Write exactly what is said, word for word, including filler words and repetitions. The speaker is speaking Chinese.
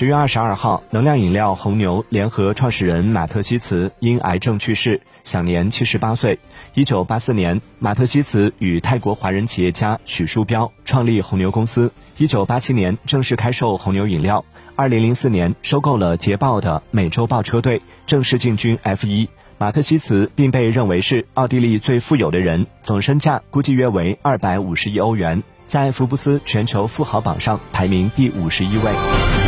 十月二十二号，能量饮料红牛联合创始人马特·西茨因癌症去世，享年七十八岁。一九八四年，马特·西茨与泰国华人企业家许树标创立红牛公司。一九八七年正式开售红牛饮料。二零零四年收购了捷豹的美洲豹车队，正式进军 F 一。马特·西茨并被认为是奥地利最富有的人，总身价估计约为二百五十亿欧元，在福布斯全球富豪榜上排名第五十一位。